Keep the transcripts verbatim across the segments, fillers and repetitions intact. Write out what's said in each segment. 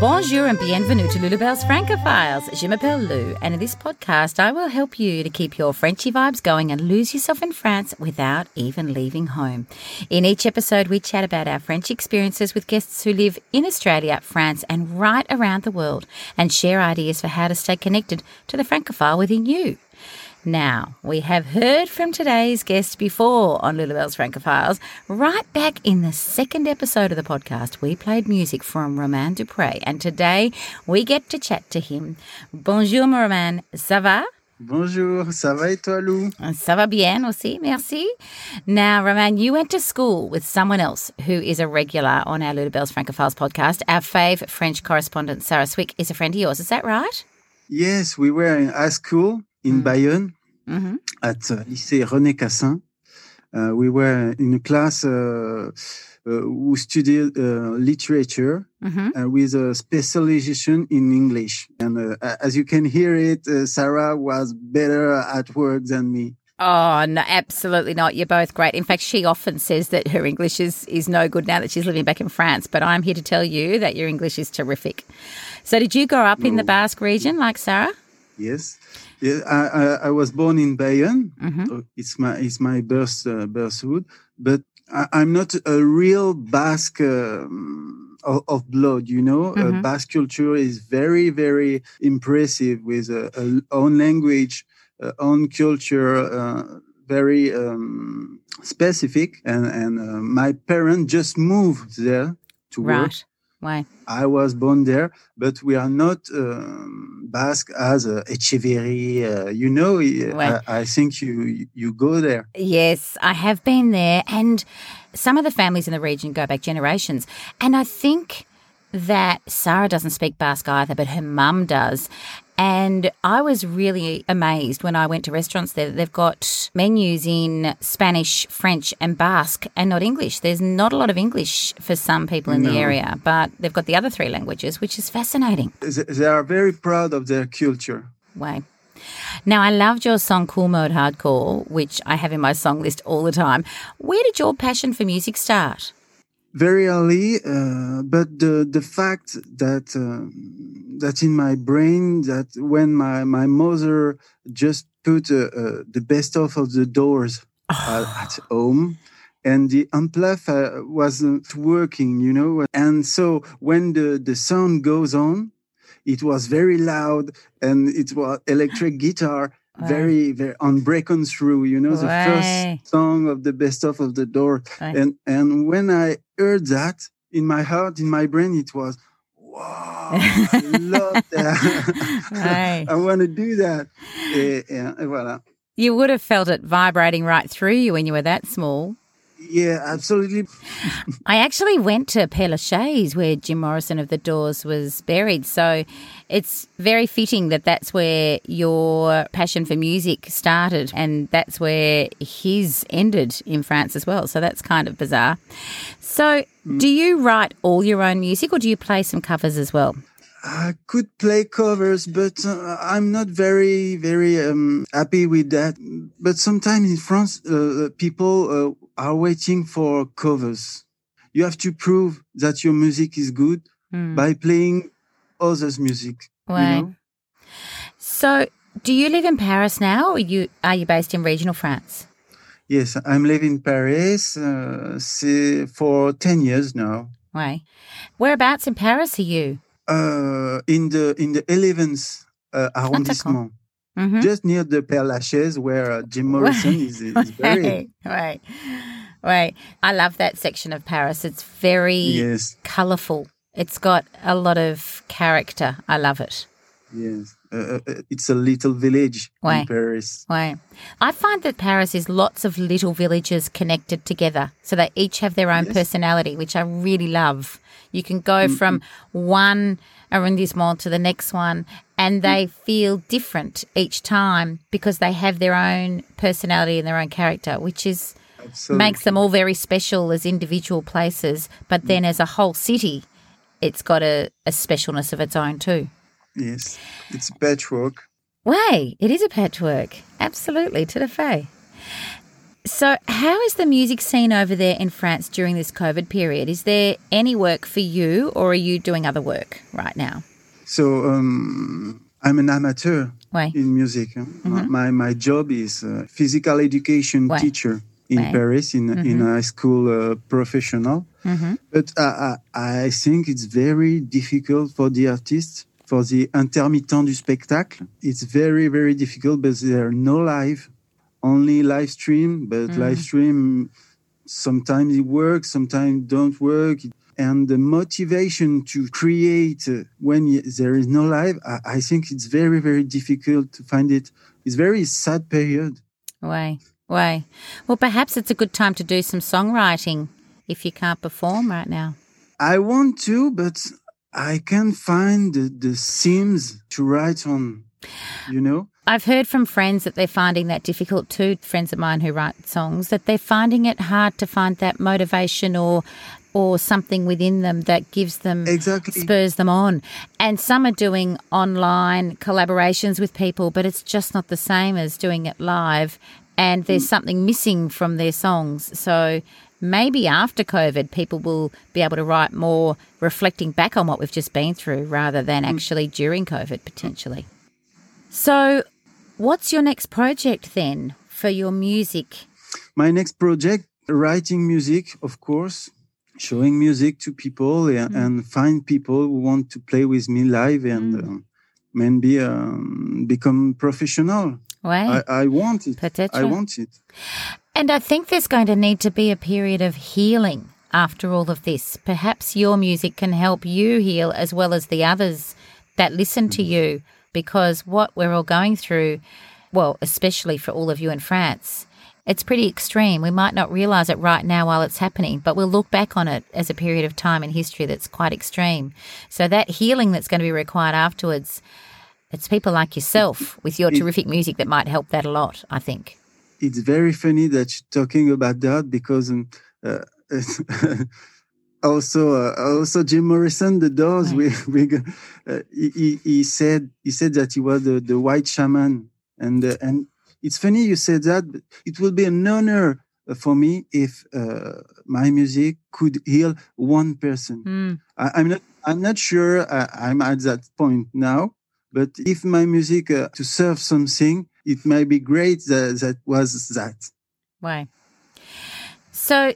Bonjour and bienvenue to Lula Bell's Francophiles. Je m'appelle Lou, and in this podcast I will help you to keep your Frenchy vibes going and lose yourself in France without even leaving home. In each episode we chat about our French experiences with guests who live in Australia, France and right around the world and share ideas for how to stay connected to the Francophile within you. Now, we have heard from today's guest before on Lula Bell's Francophiles. Right back in the second episode of the podcast, we played music from Romain Dupré, and today we get to chat to him. Bonjour, Romain. Ça va? Bonjour. Ça va et toi, Lou? Ça va bien aussi. Merci. Now, Romain, you went to school with someone else who is a regular on our Lula Bell's Francophiles podcast. Our fave French correspondent, Sarah Swick, is a friend of yours. Is that right? Yes, we were in high school. In Bayonne, mm-hmm. at uh, Lycée René-Cassin. Uh, we were in a class uh, uh, who studied uh, literature mm-hmm. uh, with a specialization in English. And uh, as you can hear it, uh, Sarah was better at words than me. Oh, no, absolutely not. You're both great. In fact, she often says that her English is, is no good now that she's living back in France. But I'm here to tell you that your English is terrific. So did you grow up no. in the Basque region like Sarah? Yes. Yeah, I, I, I was born in Bayonne. Mm-hmm. So it's my it's my birth uh, birthhood, but I, I'm not a real Basque um, of, of blood. You know, mm-hmm. uh, Basque culture is very very impressive with uh, a own language, uh, own culture, uh, very um, specific. And and uh, my parents just moved there to right. work. Why? I was born there, but we are not um, Basque as uh, Echeverri. Uh, you know, I, I think you you go there. Yes, I have been there, and some of the families in the region go back generations. And I think that Sarah doesn't speak Basque either, but her mum does. And I was really amazed when I went to restaurants there that they've got menus in Spanish, French and Basque and not English. There's not a lot of English for some people in no. the area, but they've got the other three languages, which is fascinating. They are very proud of their culture. Wow. Now, I loved your song Cool Mode Hardcore, which I have in my song list all the time. Where did your passion for music start? Very early, uh, but the the fact that uh, that in my brain that when my, my mother just put uh, uh, the best of of the Doors oh. at, at home, and the amplif uh, wasn't working, you know, and so when the, the sound goes on, it was very loud and it was electric guitar. Wow. Very, very on Breaking Through, you know, the Way. first song of the best of of the Doors. Right. And and when I heard that in my heart, in my brain, it was, wow, I love that. Right. I want to do that. Et, et, et voilà. You would have felt it vibrating right through you when you were that small. Yeah, absolutely. I actually went to Père Lachaise where Jim Morrison of The Doors was buried. So it's very fitting that that's where your passion for music started and that's where his ended in France as well. So that's kind of bizarre. So mm. do you write all your own music or do you play some covers as well? I could play covers, but uh, I'm not very, very um, happy with that. But sometimes in France, uh, people uh, are waiting for covers. You have to prove that your music is good mm. by playing others' music. Wow. You know? So do you live in Paris now or you are you based in regional France? Yes, I'm living in Paris uh, for ten years now. Why? Whereabouts in Paris are you? Uh, in the in the eleventh uh, arrondissement, mm-hmm. just near the Père Lachaise, where uh, Jim Morrison right. is, is buried. Right, right. I love that section of Paris. It's very yes. colourful. It's got a lot of character. I love it. Yes, uh, it's a little village right. in Paris. Right. I find that Paris is lots of little villages connected together, so they each have their own yes. personality, which I really love. You can go mm-hmm. from one arrondissement to the next one and they mm. feel different each time because they have their own personality and their own character, which is Absolutely. makes them all very special as individual places. But then mm. as a whole city, it's got a, a specialness of its own too. Yes, it's a patchwork. Way, it is a patchwork. Absolutely, to the fay. So how is the music scene over there in France during this COVID period? Is there any work for you, or are you doing other work right now? So um, I'm an amateur ouais. in music. Mm-hmm. My my job is a physical education ouais. teacher in ouais. Paris, in, mm-hmm. in a high school uh, professional. Mm-hmm. But I, I, I think it's very difficult for the artists, for the intermittent du spectacle. It's very, very difficult because there are no live, only live stream, but mm. live stream, sometimes it works, sometimes don't work. And the motivation to create when there is no live, I, I think it's very, very difficult to find it. It's very sad period. Why? Way. Well, perhaps it's a good time to do some songwriting if you can't perform right now. I want to, but I can't find the, the themes to write on, you know. I've heard from friends that they're finding that difficult too, friends of mine who write songs, that they're finding it hard to find that motivation or or something within them that gives them, exactly. spurs them on. And some are doing online collaborations with people, but it's just not the same as doing it live. And there's something missing from their songs. So maybe after COVID, people will be able to write more reflecting back on what we've just been through rather than actually during COVID potentially. So what's your next project then for your music? My next project, writing music, of course, showing music to people and, mm. and find people who want to play with me live and mm. um, maybe um, become professional. Ouais. I, I want it. Peut-être. I want it. And I think there's going to need to be a period of healing after all of this. Perhaps your music can help you heal as well as the others that listen to you, because what we're all going through, well, especially for all of you in France, it's pretty extreme. We might not realise it right now while it's happening, but we'll look back on it as a period of time in history that's quite extreme. So that healing that's going to be required afterwards, it's people like yourself with your it, terrific music that might help that a lot, I think. It's very funny that you're talking about that because um, uh, also uh, also Jim Morrison, The Doors, right. we, we, uh, he, he said he said that he was the, the white shaman. And uh, and it's funny you said that, but it will be an honor for me if uh, my music could heal one person. Mm. I, I'm not I'm not sure I, I'm at that point now. But if my music uh, to serve something, it might be great that, that was that. Why? So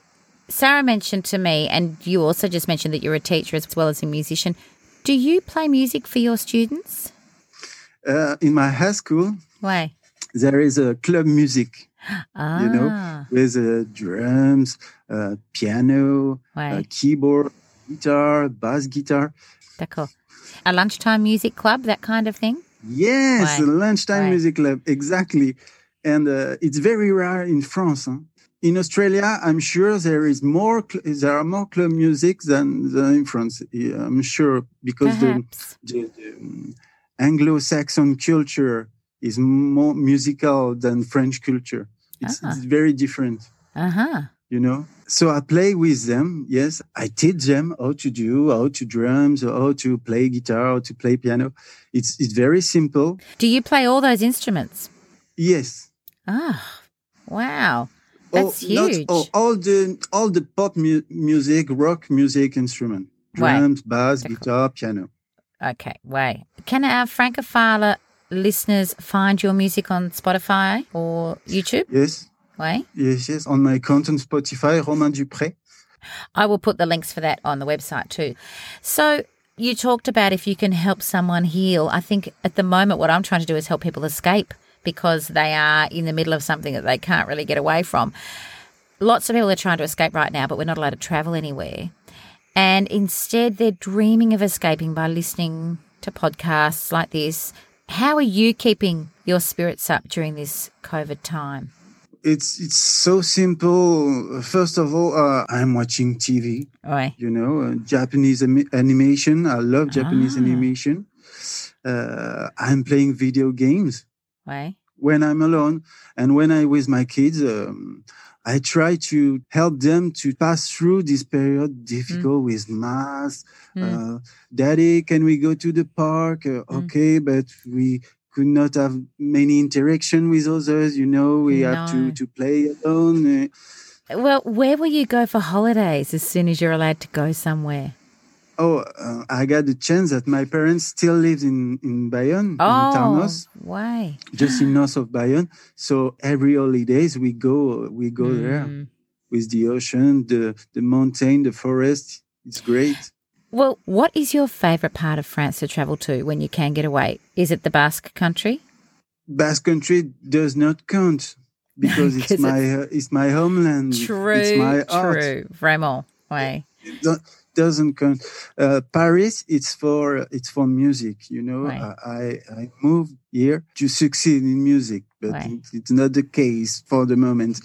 Sarah mentioned to me, and you also just mentioned that you're a teacher as well as a musician. Do you play music for your students? Uh, in my high school, why? There is a club music, ah. you know, with uh, drums, uh, piano, uh, keyboard, guitar, bass guitar. D'accord. A lunchtime music club, that kind of thing? Yes, ouais. a lunchtime ouais. music club, exactly. And uh, it's very rare in France. Huh? In Australia, I'm sure there is more. Cl- there are more club music than, than in France. I'm sure because the, the, the Anglo-Saxon culture is more musical than French culture. It's, uh-huh. it's very different. Uh-huh. You know, so I play with them. Yes, I teach them how to do, how to drums, how to play guitar, how to play piano. It's it's very simple. Do you play all those instruments? Yes. Ah, oh, wow, that's oh, huge. Not, oh, all the all the pop mu- music, rock music instrument, drums, ouais. bass, that's guitar, cool. piano. Okay, way. Can our Francophile listeners find your music on Spotify or YouTube? Yes. Way? Yes, yes, on my account on Spotify, Romain Dupré. I will put the links for that on the website too. So you talked about if you can help someone heal. I think at the moment what I'm trying to do is help people escape because they are in the middle of something that they can't really get away from. Lots of people are trying to escape right now, but we're not allowed to travel anywhere. And instead they're dreaming of escaping by listening to podcasts like this. How are you keeping your spirits up during this COVID time? It's it's so simple. First of all, uh, I'm watching T V, Oi. you know, uh, Japanese ami- animation. I love Japanese ah. animation. Uh, I'm playing video games Oi. when I'm alone. And when I'm with my kids, um, I try to help them to pass through this period difficult mm. with math. Mm. Uh, Daddy, can we go to the park? Uh, mm. Okay, but we could not have many interaction with others. You know, we no. have to, to play alone. Well, where will you go for holidays as soon as you're allowed to go somewhere? Oh, uh, I got the chance that my parents still lived in, in Bayonne, oh, in Tarnos. Why? Just in north of Bayonne. So every holidays we go we go mm. there with the ocean, the, the mountain, the forest. It's great. Well, what is your favourite part of France to travel to when you can get away? Is it the Basque country? Basque country does not count because it's my it's, uh, it's my homeland. True, it's my art. True, vraiment, oui. Doesn't count. Uh, Paris, it's for it's for music, you know. Right. I, I moved here to succeed in music, but right. it, it's not the case for the moment.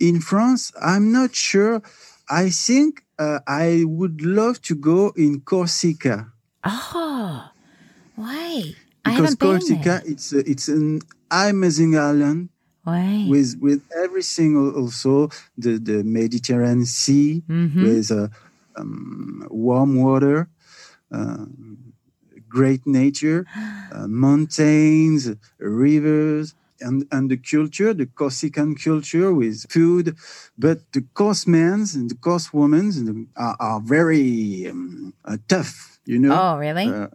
In France, I'm not sure. I think uh, I would love to go in Corsica. Oh, why? Because I haven't Corsica, been there. it's a, it's an amazing island. Right. With with every single also the, the Mediterranean Sea mm-hmm. with a. Uh, Um, warm water, uh, great nature, uh, mountains, rivers, and, and the culture, the Corsican culture with food. But the Corsican men and the Corsican women are, are very um, uh, tough, you know. Oh, really? Uh,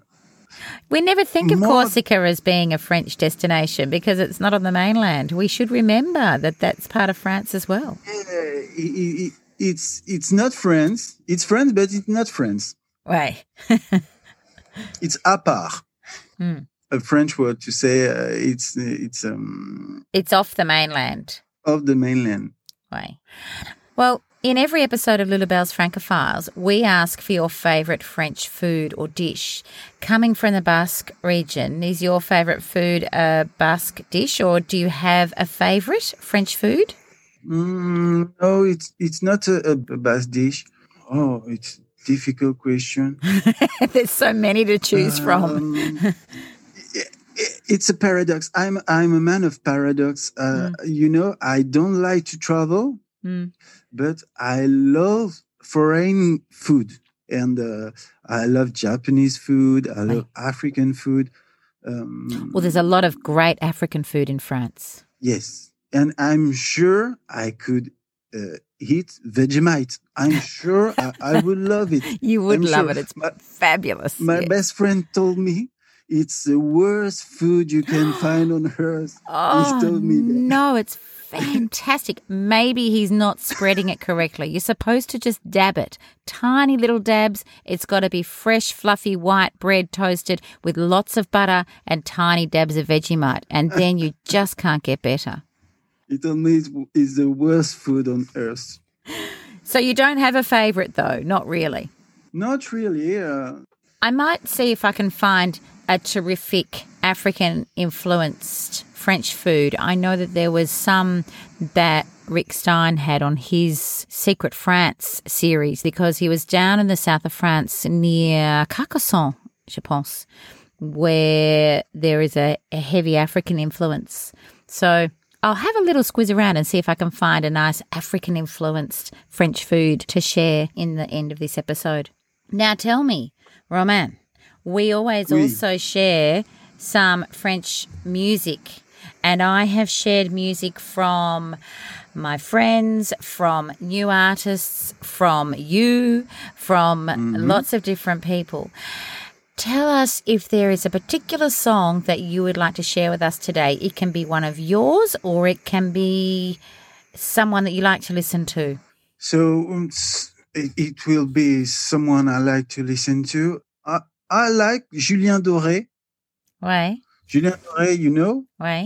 we never think of Corsica as being a French destination because it's not on the mainland. We should remember that that's part of France as well. Uh, it, it, It's it's not France. It's France, but it's not France. Right. It's à part. Mm. A French word to say uh, it's it's um. It's off the mainland. Off the mainland. Right. Well, in every episode of Lula Bell's Francophiles, we ask for your favourite French food or dish. Coming from the Basque region, is your favourite food a Basque dish, or do you have a favourite French food? Mm, no, it's it's not a, a Basque dish. Oh, it's a difficult question. There's so many to choose um, from. it, it, it's a paradox. I'm I'm a man of paradox. Uh, mm. You know, I don't like to travel, mm. but I love foreign food, and uh, I love Japanese food. I love right. African food. Um, well, there's a lot of great African food in France. Yes. And I'm sure I could uh, eat Vegemite. I'm sure I, I would love it. You would I'm love sure. it. It's my, fabulous. My yes. best friend told me it's the worst food you can find on earth. Oh, he told me that. No, it's fantastic. Maybe he's not spreading it correctly. You're supposed to just dab it. Tiny little dabs. It's got to be fresh, fluffy, white bread toasted with lots of butter and tiny dabs of Vegemite. And then you just can't get better. It only is the worst food on earth. So you don't have a favourite, though? Not really? Not really, yeah. I might see if I can find a terrific African-influenced French food. I know that there was some that Rick Stein had on his Secret France series because he was down in the south of France near Carcassonne, je pense, where there is a, a heavy African influence. So I'll have a little squiz around and see if I can find a nice African-influenced French food to share in the end of this episode. Now tell me, Romain, we always oui. also share some French music, and I have shared music from my friends, from new artists, from you, from mm-hmm. lots of different people. Tell us if there is a particular song that you would like to share with us today. It can be one of yours or it can be someone that you like to listen to. So it will be someone I like to listen to. I, I like Julien Doré. Ouais. Julien Doré, you know? Ouais.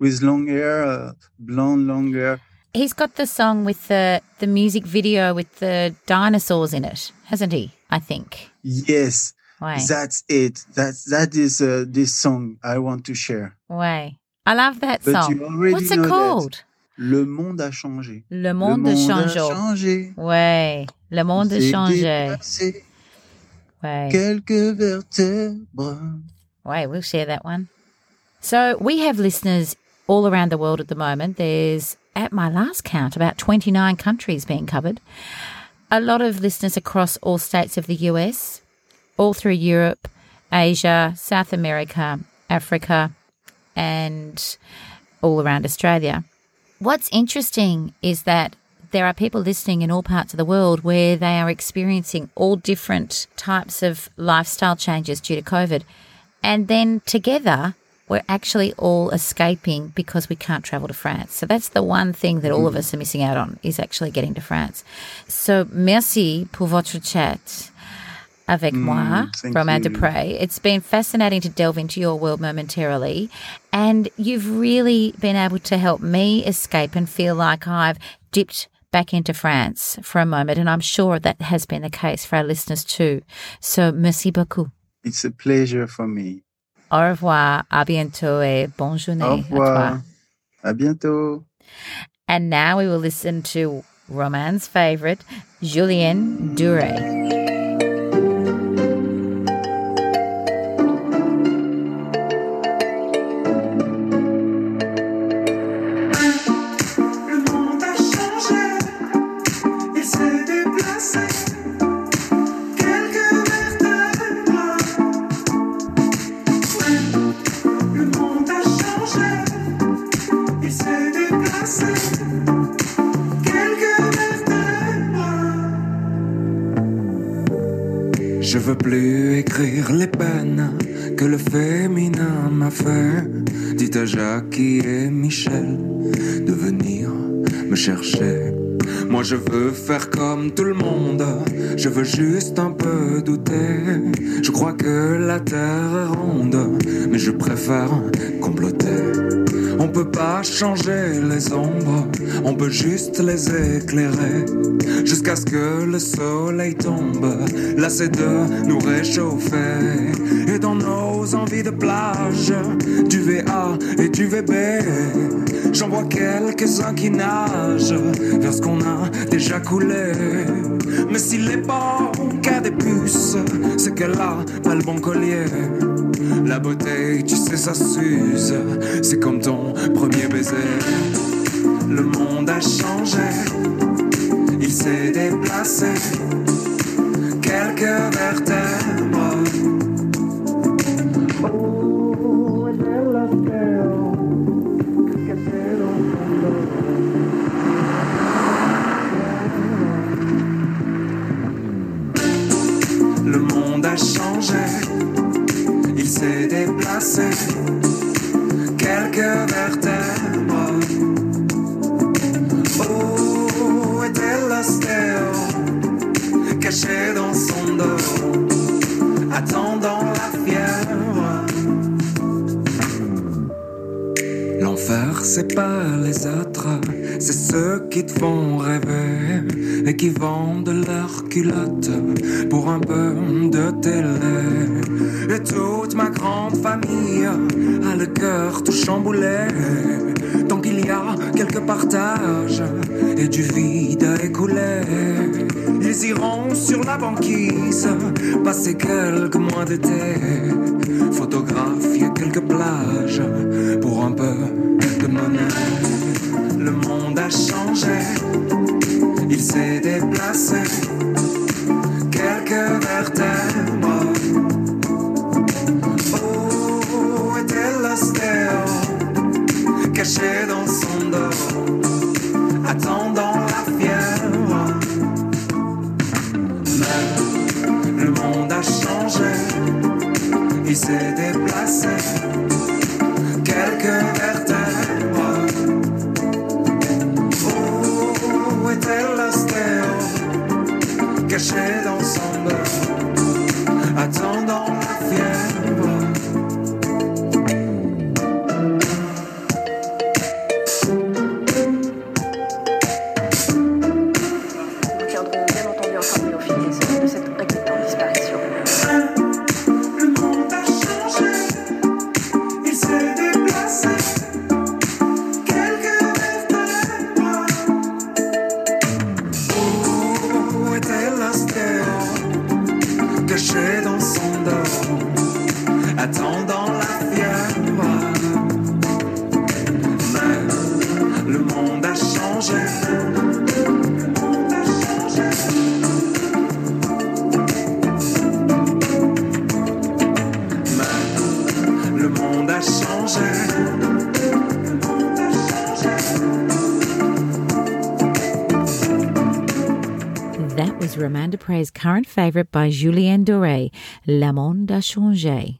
With long hair, uh, blonde, long hair. He's got the song with the, the music video with the dinosaurs in it, hasn't he? I think. Yes. Way. That's it. That's that is uh, this song I want to share. Way. I love that but song. You already What's it called? That. Le monde a changé. Le monde, Le monde a changé. Way. Le monde a changé. Way. Quelques vertèbres. Way. We'll share that one. So we have listeners all around the world at the moment. There's, at my last count, about twenty-nine countries being covered. A lot of listeners across all states of the U S, all through Europe, Asia, South America, Africa, and all around Australia. What's interesting is that there are people listening in all parts of the world where they are experiencing all different types of lifestyle changes due to COVID. And then together, we're actually all escaping because we can't travel to France. So that's the one thing that all of us are missing out on, is actually getting to France. So merci pour votre chat avec moi, mm, Romain Dupré. It's been fascinating to delve into your world momentarily. And you've really been able to help me escape and feel like I've dipped back into France for a moment. And I'm sure that has been the case for our listeners too. So merci beaucoup. It's a pleasure for me. Au revoir, à bientôt, et bonne journée. Au revoir, à bientôt. And now we will listen to Romain's favorite, Julien Doré. Je veux plus écrire les peines que le féminin m'a fait. Dites à Jackie et Michel de venir me chercher. Moi je veux faire comme tout le monde, je veux juste un peu douter. Je crois que la terre est ronde, mais je préfère comploter. On peut pas changer les ombres, on peut juste les éclairer. Jusqu'à ce que le soleil tombe, lassé de nous réchauffer. Et dans nos envies de plage, du V A et du V B, j'en vois quelques-uns qui nagent vers ce qu'on a déjà coulé. Mais si les banques a des puces, c'est qu'elle a pas le bon collier. La beauté, tu sais, ça s'use, c'est comme ton premier baiser. Le monde a changé, il s'est déplacé, quelques vertèbres. Oh, la terre, que c'est dans ton dos. Le monde a changé, il s'est déplacé, quelques vertèbres. Oh, était l'astéo, caché dans son dos, attendant la fièvre. L'enfer, c'est pas les autres, c'est ceux qui te font rêver et qui vendent leurs culottes pour un peu de télé. Et toute ma grande famille a le cœur tout chamboulé. Tant qu'il y a quelques partages et du vide à écouler, ils iront sur la banquise passer quelques mois d'été, photographier quelques plages pour un peu de monnaie. Le monde a changé, il s'est déplacé, quelques vertèbres. Oh, était l'astéo, caché dans son dos, attendant la fièvre. Mais le monde a changé, il s'est déplacé, quelques vertèbres. Oh, était l'astéo, caché dans son dos, attendant la fièvre. Romain Dupre's current favourite by Julien Doré, Le Monde a Changé.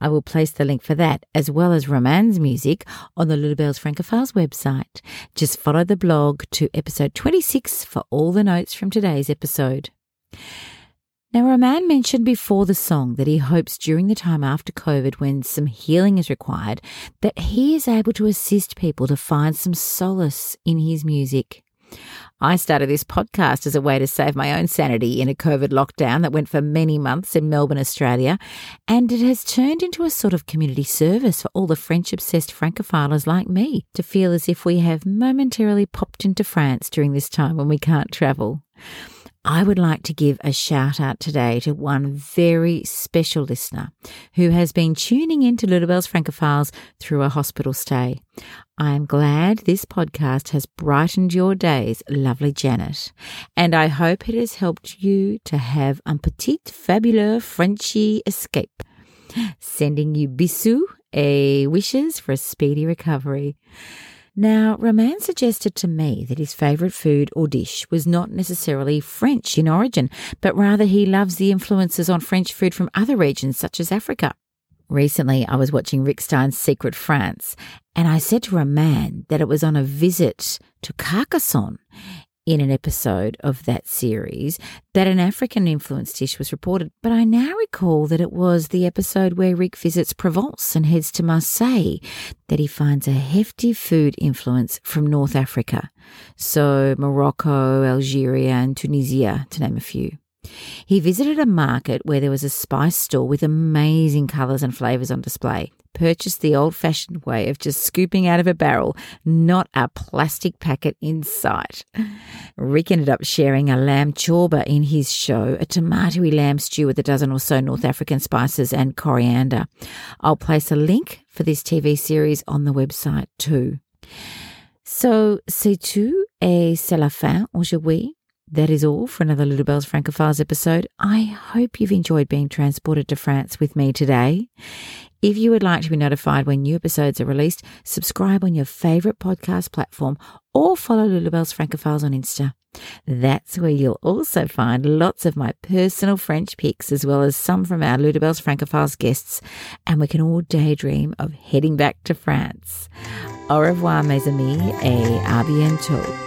I will place the link for that, as well as Romain's music, on the Lula Bell's Francophiles website. Just follow the blog to episode twenty-six for all the notes from today's episode. Now, Romain mentioned before the song that he hopes during the time after COVID, when some healing is required, that he is able to assist people to find some solace in his music. I started this podcast as a way to save my own sanity in a COVID lockdown that went for many months in Melbourne, Australia, and it has turned into a sort of community service for all the French-obsessed Francophilers like me to feel as if we have momentarily popped into France during this time when we can't travel. I would like to give a shout out today to one very special listener who has been tuning in to Lula Bell's Francophiles through a hospital stay. I am glad this podcast has brightened your days, lovely Janet, and I hope it has helped you to have un petit fabuleux Frenchy escape. Sending you bisous et wishes for a speedy recovery. Now, Romain suggested to me that his favourite food or dish was not necessarily French in origin, but rather he loves the influences on French food from other regions such as Africa. Recently, I was watching Rick Stein's Secret France, and I said to Romain that it was on a visit to Carcassonne in an episode of that series that an African-influenced dish was reported. But I now recall that it was the episode where Rick visits Provence and heads to Marseille that he finds a hefty food influence from North Africa, so Morocco, Algeria and Tunisia, to name a few. He visited a market where there was a spice store with amazing colours and flavours on display, purchased the old-fashioned way of just scooping out of a barrel, not a plastic packet in sight. Rick ended up sharing a lamb chorba in his show, a tomatoey lamb stew with a dozen or so North African spices and coriander. I'll place a link for this T V series on the website too. So, c'est tout et c'est la fin aujourd'hui. That is all for another Lula Bell's Francophiles episode. I hope you've enjoyed being transported to France with me today. If you would like to be notified when new episodes are released, subscribe on your favourite podcast platform or follow Lula Bell's Francophiles on Insta. That's where you'll also find lots of my personal French pics, as well as some from our Lula Bell's Francophiles guests, and we can all daydream of heading back to France. Au revoir, mes amis, et à bientôt.